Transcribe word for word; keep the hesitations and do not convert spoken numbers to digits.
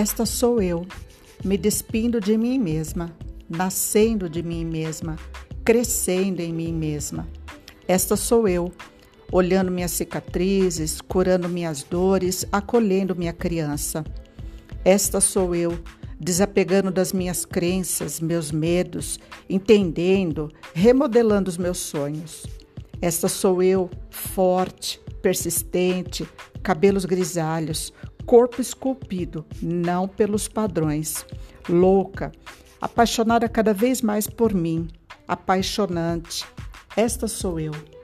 Esta sou eu, me despindo de mim mesma, nascendo de mim mesma, crescendo em mim mesma. Esta sou eu, olhando minhas cicatrizes, curando minhas dores, acolhendo minha criança. Esta sou eu, desapegando das minhas crenças, meus medos, entendendo, remodelando os meus sonhos. Esta sou eu, forte, persistente, cabelos grisalhos, corpo esculpido, não pelos padrões, louca, apaixonada cada vez mais por mim, apaixonante. Esta sou eu.